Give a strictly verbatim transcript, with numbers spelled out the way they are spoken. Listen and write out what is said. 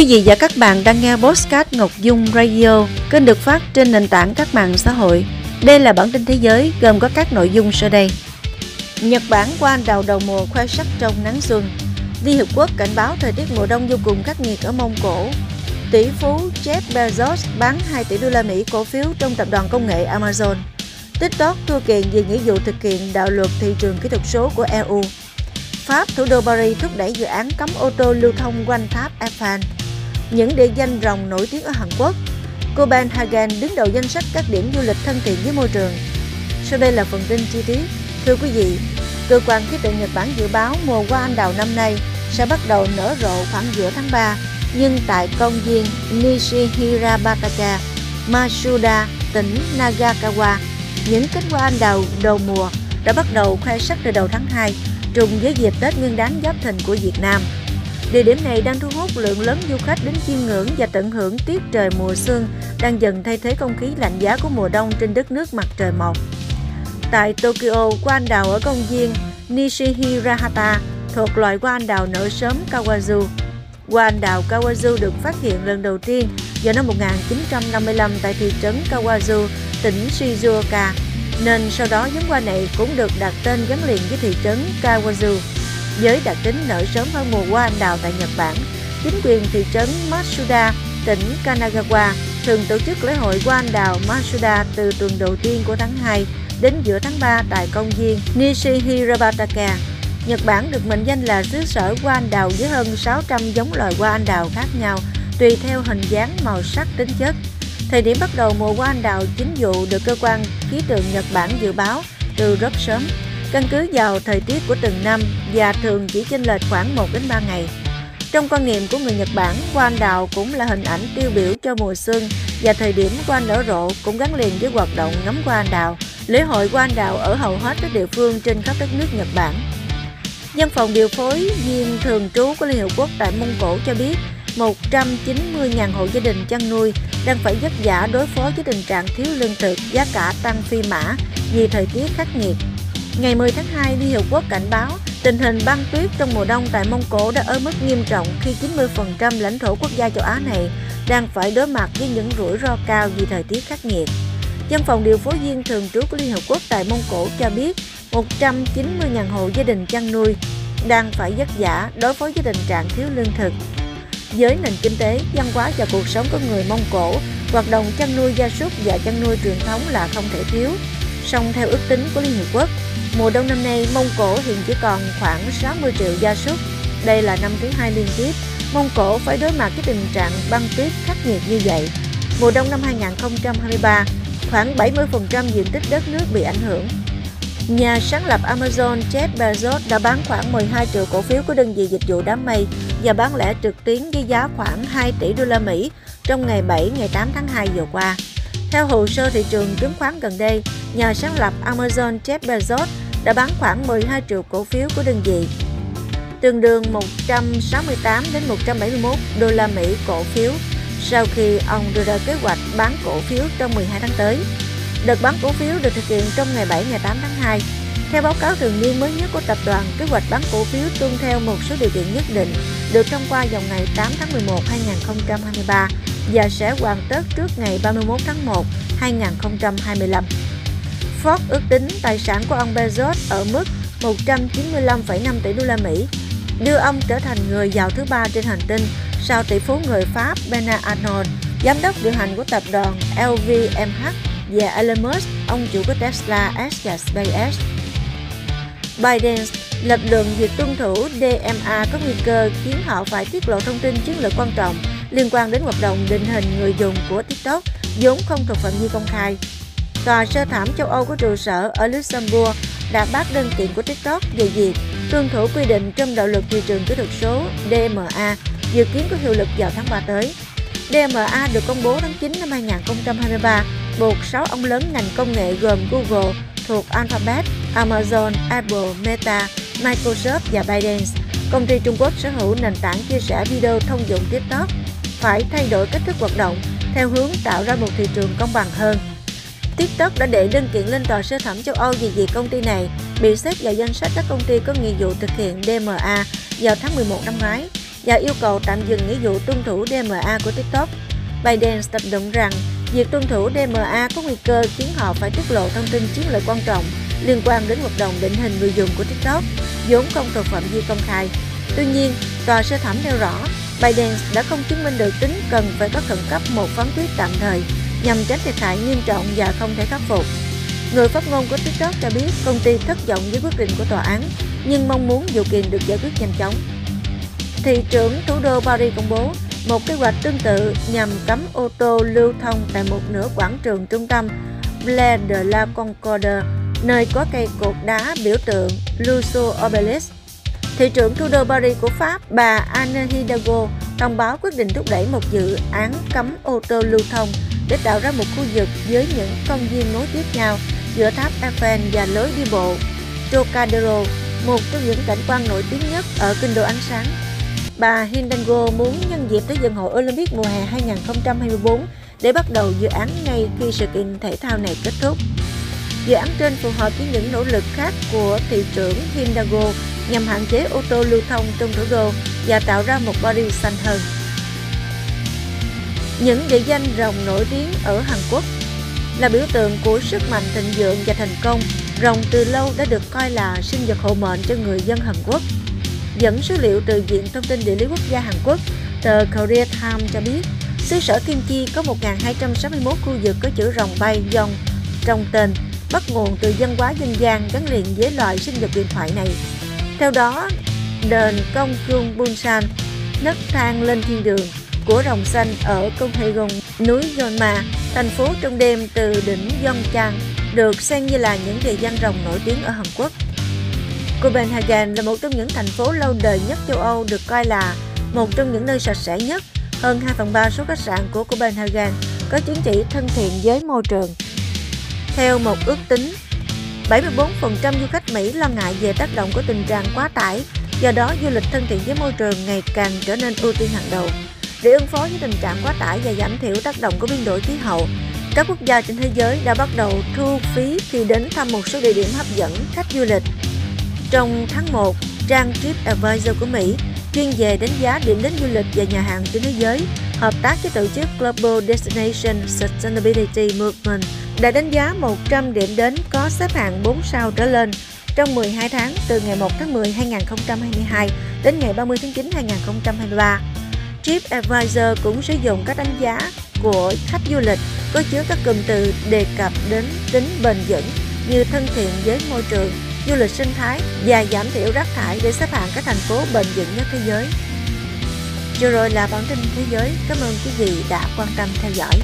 Quý vị và các bạn đang nghe podcast Ngọc Dung Radio, kênh được phát trên nền tảng các mạng xã hội. Đây là bản tin thế giới gồm có các nội dung sau đây. Nhật Bản qua đào đầu mùa khoai sắc trong nắng xuân. Liên Hiệp Quốc cảnh báo thời tiết mùa đông vô cùng khắc nghiệt ở Mông Cổ. Tỷ phú Jeff Bezos bán hai tỷ đô la Mỹ cổ phiếu trong tập đoàn công nghệ Amazon. TikTok thua kiện vì nghĩa vụ thực hiện đạo luật thị trường kỹ thuật số của e u. Pháp, thủ đô Paris thúc đẩy dự án cấm ô tô lưu thông quanh tháp Eiffel. Những địa danh rồng nổi tiếng ở Hàn Quốc. Copenhagen đứng đầu danh sách các điểm du lịch thân thiện với môi trường. Sau đây là phần tin chi tiết. Thưa quý vị, cơ quan khí tượng Nhật Bản dự báo mùa hoa anh đào năm nay sẽ bắt đầu nở rộ khoảng giữa tháng ba, nhưng tại công viên Nishihirabataka, Mashuda, tỉnh Nagakawa, những cánh hoa anh đào đầu mùa đã bắt đầu khoe sắc từ đầu tháng hai, trùng với dịp Tết Nguyên Đán Giáp Thìn của Việt Nam. Địa điểm này đang thu hút lượng lớn du khách đến chiêm ngưỡng và tận hưởng tiết trời mùa xuân đang dần thay thế không khí lạnh giá của mùa đông trên đất nước mặt trời mọc. Tại Tokyo, hoa anh đào ở công viên Nishihirahata thuộc loài hoa anh đào nở sớm Kawazu. Hoa anh đào Kawazu được phát hiện lần đầu tiên vào năm một nghìn chín trăm năm mươi lăm tại thị trấn Kawazu, tỉnh Shizuoka, nên sau đó giống hoa này cũng được đặt tên gắn liền với thị trấn Kawazu. Với đặc tính nở sớm hơn mùa hoa anh đào tại Nhật Bản, chính quyền thị trấn Matsuda, tỉnh Kanagawa thường tổ chức lễ hội hoa anh đào Matsuda từ tuần đầu tiên của tháng hai đến giữa tháng ba tại công viên Nishihirabataka. Nhật Bản được mệnh danh là xứ sở hoa anh đào với hơn sáu trăm giống loài hoa anh đào khác nhau, tùy theo hình dáng, màu sắc, tính chất. Thời điểm bắt đầu mùa hoa anh đào chính vụ được cơ quan khí tượng Nhật Bản dự báo từ rất sớm, căn cứ vào thời tiết của từng năm và thường chỉ chênh lệch khoảng một đến ba ngày. Trong quan niệm của người Nhật Bản, hoa anh đào cũng là hình ảnh tiêu biểu cho mùa xuân và thời điểm hoa nở rộ cũng gắn liền với hoạt động ngắm hoa anh đào. Lễ hội hoa anh đào ở hầu hết các địa phương trên khắp đất nước Nhật Bản. Văn phòng điều phối viên thường trú của Liên Hiệp Quốc tại Mông Cổ cho biết một trăm chín mươi nghìn hộ gia đình chăn nuôi đang phải vất vả đối phó với tình trạng thiếu lương thực, giá cả tăng phi mã vì thời tiết khắc nghiệt. Ngày mười tháng hai, Liên Hiệp Quốc cảnh báo tình hình băng tuyết trong mùa đông tại Mông Cổ đã ở mức nghiêm trọng khi chín mươi phần trăm lãnh thổ quốc gia châu Á này đang phải đối mặt với những rủi ro cao vì thời tiết khắc nghiệt. Văn phòng điều phối viên thường trú của Liên Hiệp Quốc tại Mông Cổ cho biết một trăm chín mươi nghìn hộ gia đình chăn nuôi đang phải vất vả đối phó với tình trạng thiếu lương thực. Với nền kinh tế, văn hóa và cuộc sống của người Mông Cổ, hoạt động chăn nuôi gia súc và chăn nuôi truyền thống là không thể thiếu. Song theo ước tính của Liên Hiệp Quốc, mùa đông năm nay Mông Cổ hiện chỉ còn khoảng sáu mươi triệu gia súc. Đây là năm thứ hai liên tiếp Mông Cổ phải đối mặt với tình trạng băng tuyết khắc nghiệt như vậy. Mùa đông năm hai không hai ba, khoảng bảy mươi phần trăm diện tích đất nước bị ảnh hưởng. Nhà sáng lập Amazon Jeff Bezos đã bán khoảng mười hai triệu cổ phiếu của đơn vị dịch vụ đám mây và bán lẻ trực tuyến với giá khoảng hai tỷ đô la Mỹ trong ngày bảy, ngày tám tháng hai vừa qua. Theo hồ sơ thị trường chứng khoán gần đây, nhà sáng lập Amazon Jeff Bezos đã bán khoảng mười hai triệu cổ phiếu của đơn vị, tương đương một trăm sáu mươi tám đến một trăm bảy mươi mốt đô la Mỹ cổ phiếu sau khi ông đưa ra kế hoạch bán cổ phiếu trong mười hai tháng tới. Đợt bán cổ phiếu được thực hiện trong ngày bảy, ngày tám tháng hai. Theo báo cáo thường niên mới nhất của tập đoàn, kế hoạch bán cổ phiếu tuân theo một số điều kiện nhất định được thông qua vào ngày tám tháng mười một năm hai nghìn không trăm hai mươi ba và sẽ hoàn tất trước ngày ba mươi mốt tháng một năm hai nghìn không trăm hai mươi lăm. Ford ước tính tài sản của ông Bezos ở mức một trăm chín mươi lăm phẩy năm tỷ đô la Mỹ, đưa ông trở thành người giàu thứ ba trên hành tinh sau tỷ phú người Pháp Bernard Arnault, giám đốc điều hành của tập đoàn L V M H và Elon Musk, ông chủ của Tesla, S và SpaceX. ByteDance lập luận việc tuân thủ D M A có nguy cơ khiến họ phải tiết lộ thông tin chiến lược quan trọng liên quan đến hoạt động định hình người dùng của TikTok, vốn không thuộc phạm vi công khai. Tòa sơ thẩm châu Âu có trụ sở ở Luxembourg đã bác đơn kiện của TikTok về việc tuân thủ quy định trong đạo luật thị trường kỹ thuật số D M A, dự kiến có hiệu lực vào tháng ba tới. D M A được công bố tháng chín năm hai nghìn không trăm hai mươi ba, buộc sáu ông lớn ngành công nghệ gồm Google thuộc Alphabet, Amazon, Apple, Meta, Microsoft và ByteDance, công ty Trung Quốc sở hữu nền tảng chia sẻ video thông dụng TikTok, phải thay đổi cách thức hoạt động theo hướng tạo ra một thị trường công bằng hơn. TikTok đã đệ đơn kiện lên tòa sơ thẩm châu Âu vì việc công ty này bị xếp vào danh sách các công ty có nghĩa vụ thực hiện D M A vào tháng mười một năm ngoái. và yêu cầu tạm dừng nghĩa vụ tuân thủ đê em a của TikTok. ByteDance tập luận rằng việc tuân thủ đê em a có nguy cơ khiến họ phải tiết lộ thông tin chiến lược quan trọng liên quan đến hoạt động định hình người dùng của TikTok, vốn không thuộc phạm vi công khai. Tuy nhiên, tòa sơ thẩm nêu rõ, ByteDance đã không chứng minh được tính cần phải có khẩn cấp một phán quyết tạm thời nhằm tránh thiệt hại nghiêm trọng và không thể khắc phục. Người phát ngôn của TikTok cho biết công ty thất vọng với quyết định của tòa án, nhưng mong muốn vụ kiện được giải quyết nhanh chóng. Thị trưởng thủ đô Paris công bố một kế hoạch tương tự nhằm cấm ô tô lưu thông tại một nửa quảng trường trung tâm Plei de la Concorde, nơi có cây cột đá biểu tượng Lusso Obelis. Thị trưởng thủ đô Paris của Pháp, bà Anne Hidalgo, thông báo quyết định thúc đẩy một dự án cấm ô tô lưu thông để tạo ra một khu vực với những công viên nối tiếp nhau giữa tháp Eiffel và lối đi bộ Trocadero, một trong những cảnh quan nổi tiếng nhất ở kinh đô ánh sáng. Bà Hidalgo muốn nhân dịp Thế vận hội Olympic mùa hè hai không hai tư để bắt đầu dự án ngay khi sự kiện thể thao này kết thúc. Dự án trên phù hợp với những nỗ lực khác của thị trưởng Hidalgo nhằm hạn chế ô tô lưu thông trong thủ đô và tạo ra một Paris xanh hơn. Những địa danh rồng nổi tiếng ở Hàn Quốc là biểu tượng của sức mạnh thịnh vượng và thành công. Rồng từ lâu đã được coi là sinh vật hộ mệnh cho người dân Hàn Quốc. Dẫn số liệu từ Viện Thông tin Địa lý Quốc gia Hàn Quốc, tờ Korea Times cho biết, xứ sở Kim Chi có một nghìn hai trăm sáu mươi mốt khu vực có chữ rồng bay dòng trong tên, bắt nguồn từ văn hóa dân gian gắn liền với loài sinh vật điện thoại này. Theo đó, đền Công Cung Bunsan, nấc thang lên thiên đường của rồng xanh ở Copenhagen, núi Yonma, thành phố trong đêm từ đỉnh Yongchang được xem như là những địa danh rồng nổi tiếng ở Hàn Quốc. Copenhagen là một trong những thành phố lâu đời nhất châu Âu, được coi là một trong những nơi sạch sẽ nhất. Hơn hai phần ba số khách sạn của Copenhagen có chứng chỉ thân thiện với môi trường. Theo một ước tính, bảy mươi tư phần trăm du khách Mỹ lo ngại về tác động của tình trạng quá tải, do đó du lịch thân thiện với môi trường ngày càng trở nên ưu tiên hàng đầu. Để ứng phó với tình trạng quá tải và giảm thiểu tác động của biến đổi khí hậu, các quốc gia trên thế giới đã bắt đầu thu phí khi đến thăm một số địa điểm hấp dẫn khách du lịch. Trong tháng một, trang TripAdvisor của Mỹ chuyên về đánh giá điểm đến du lịch và nhà hàng trên thế giới, hợp tác với tổ chức Global Destination Sustainability Movement, đã đánh giá một trăm điểm đến có xếp hạng bốn sao trở lên trong mười hai tháng từ ngày một tháng mười năm hai nghìn không trăm hai mươi hai đến ngày ba mươi tháng chín năm hai nghìn không trăm hai mươi ba. TripAdvisor cũng sử dụng các đánh giá của khách du lịch có chứa các cụm từ đề cập đến tính bền vững như thân thiện với môi trường, du lịch sinh thái và giảm thiểu rác thải để xếp hạng các thành phố bền vững nhất thế giới. Vừa rồi là bản tin thế giới. Cảm ơn quý vị đã quan tâm theo dõi.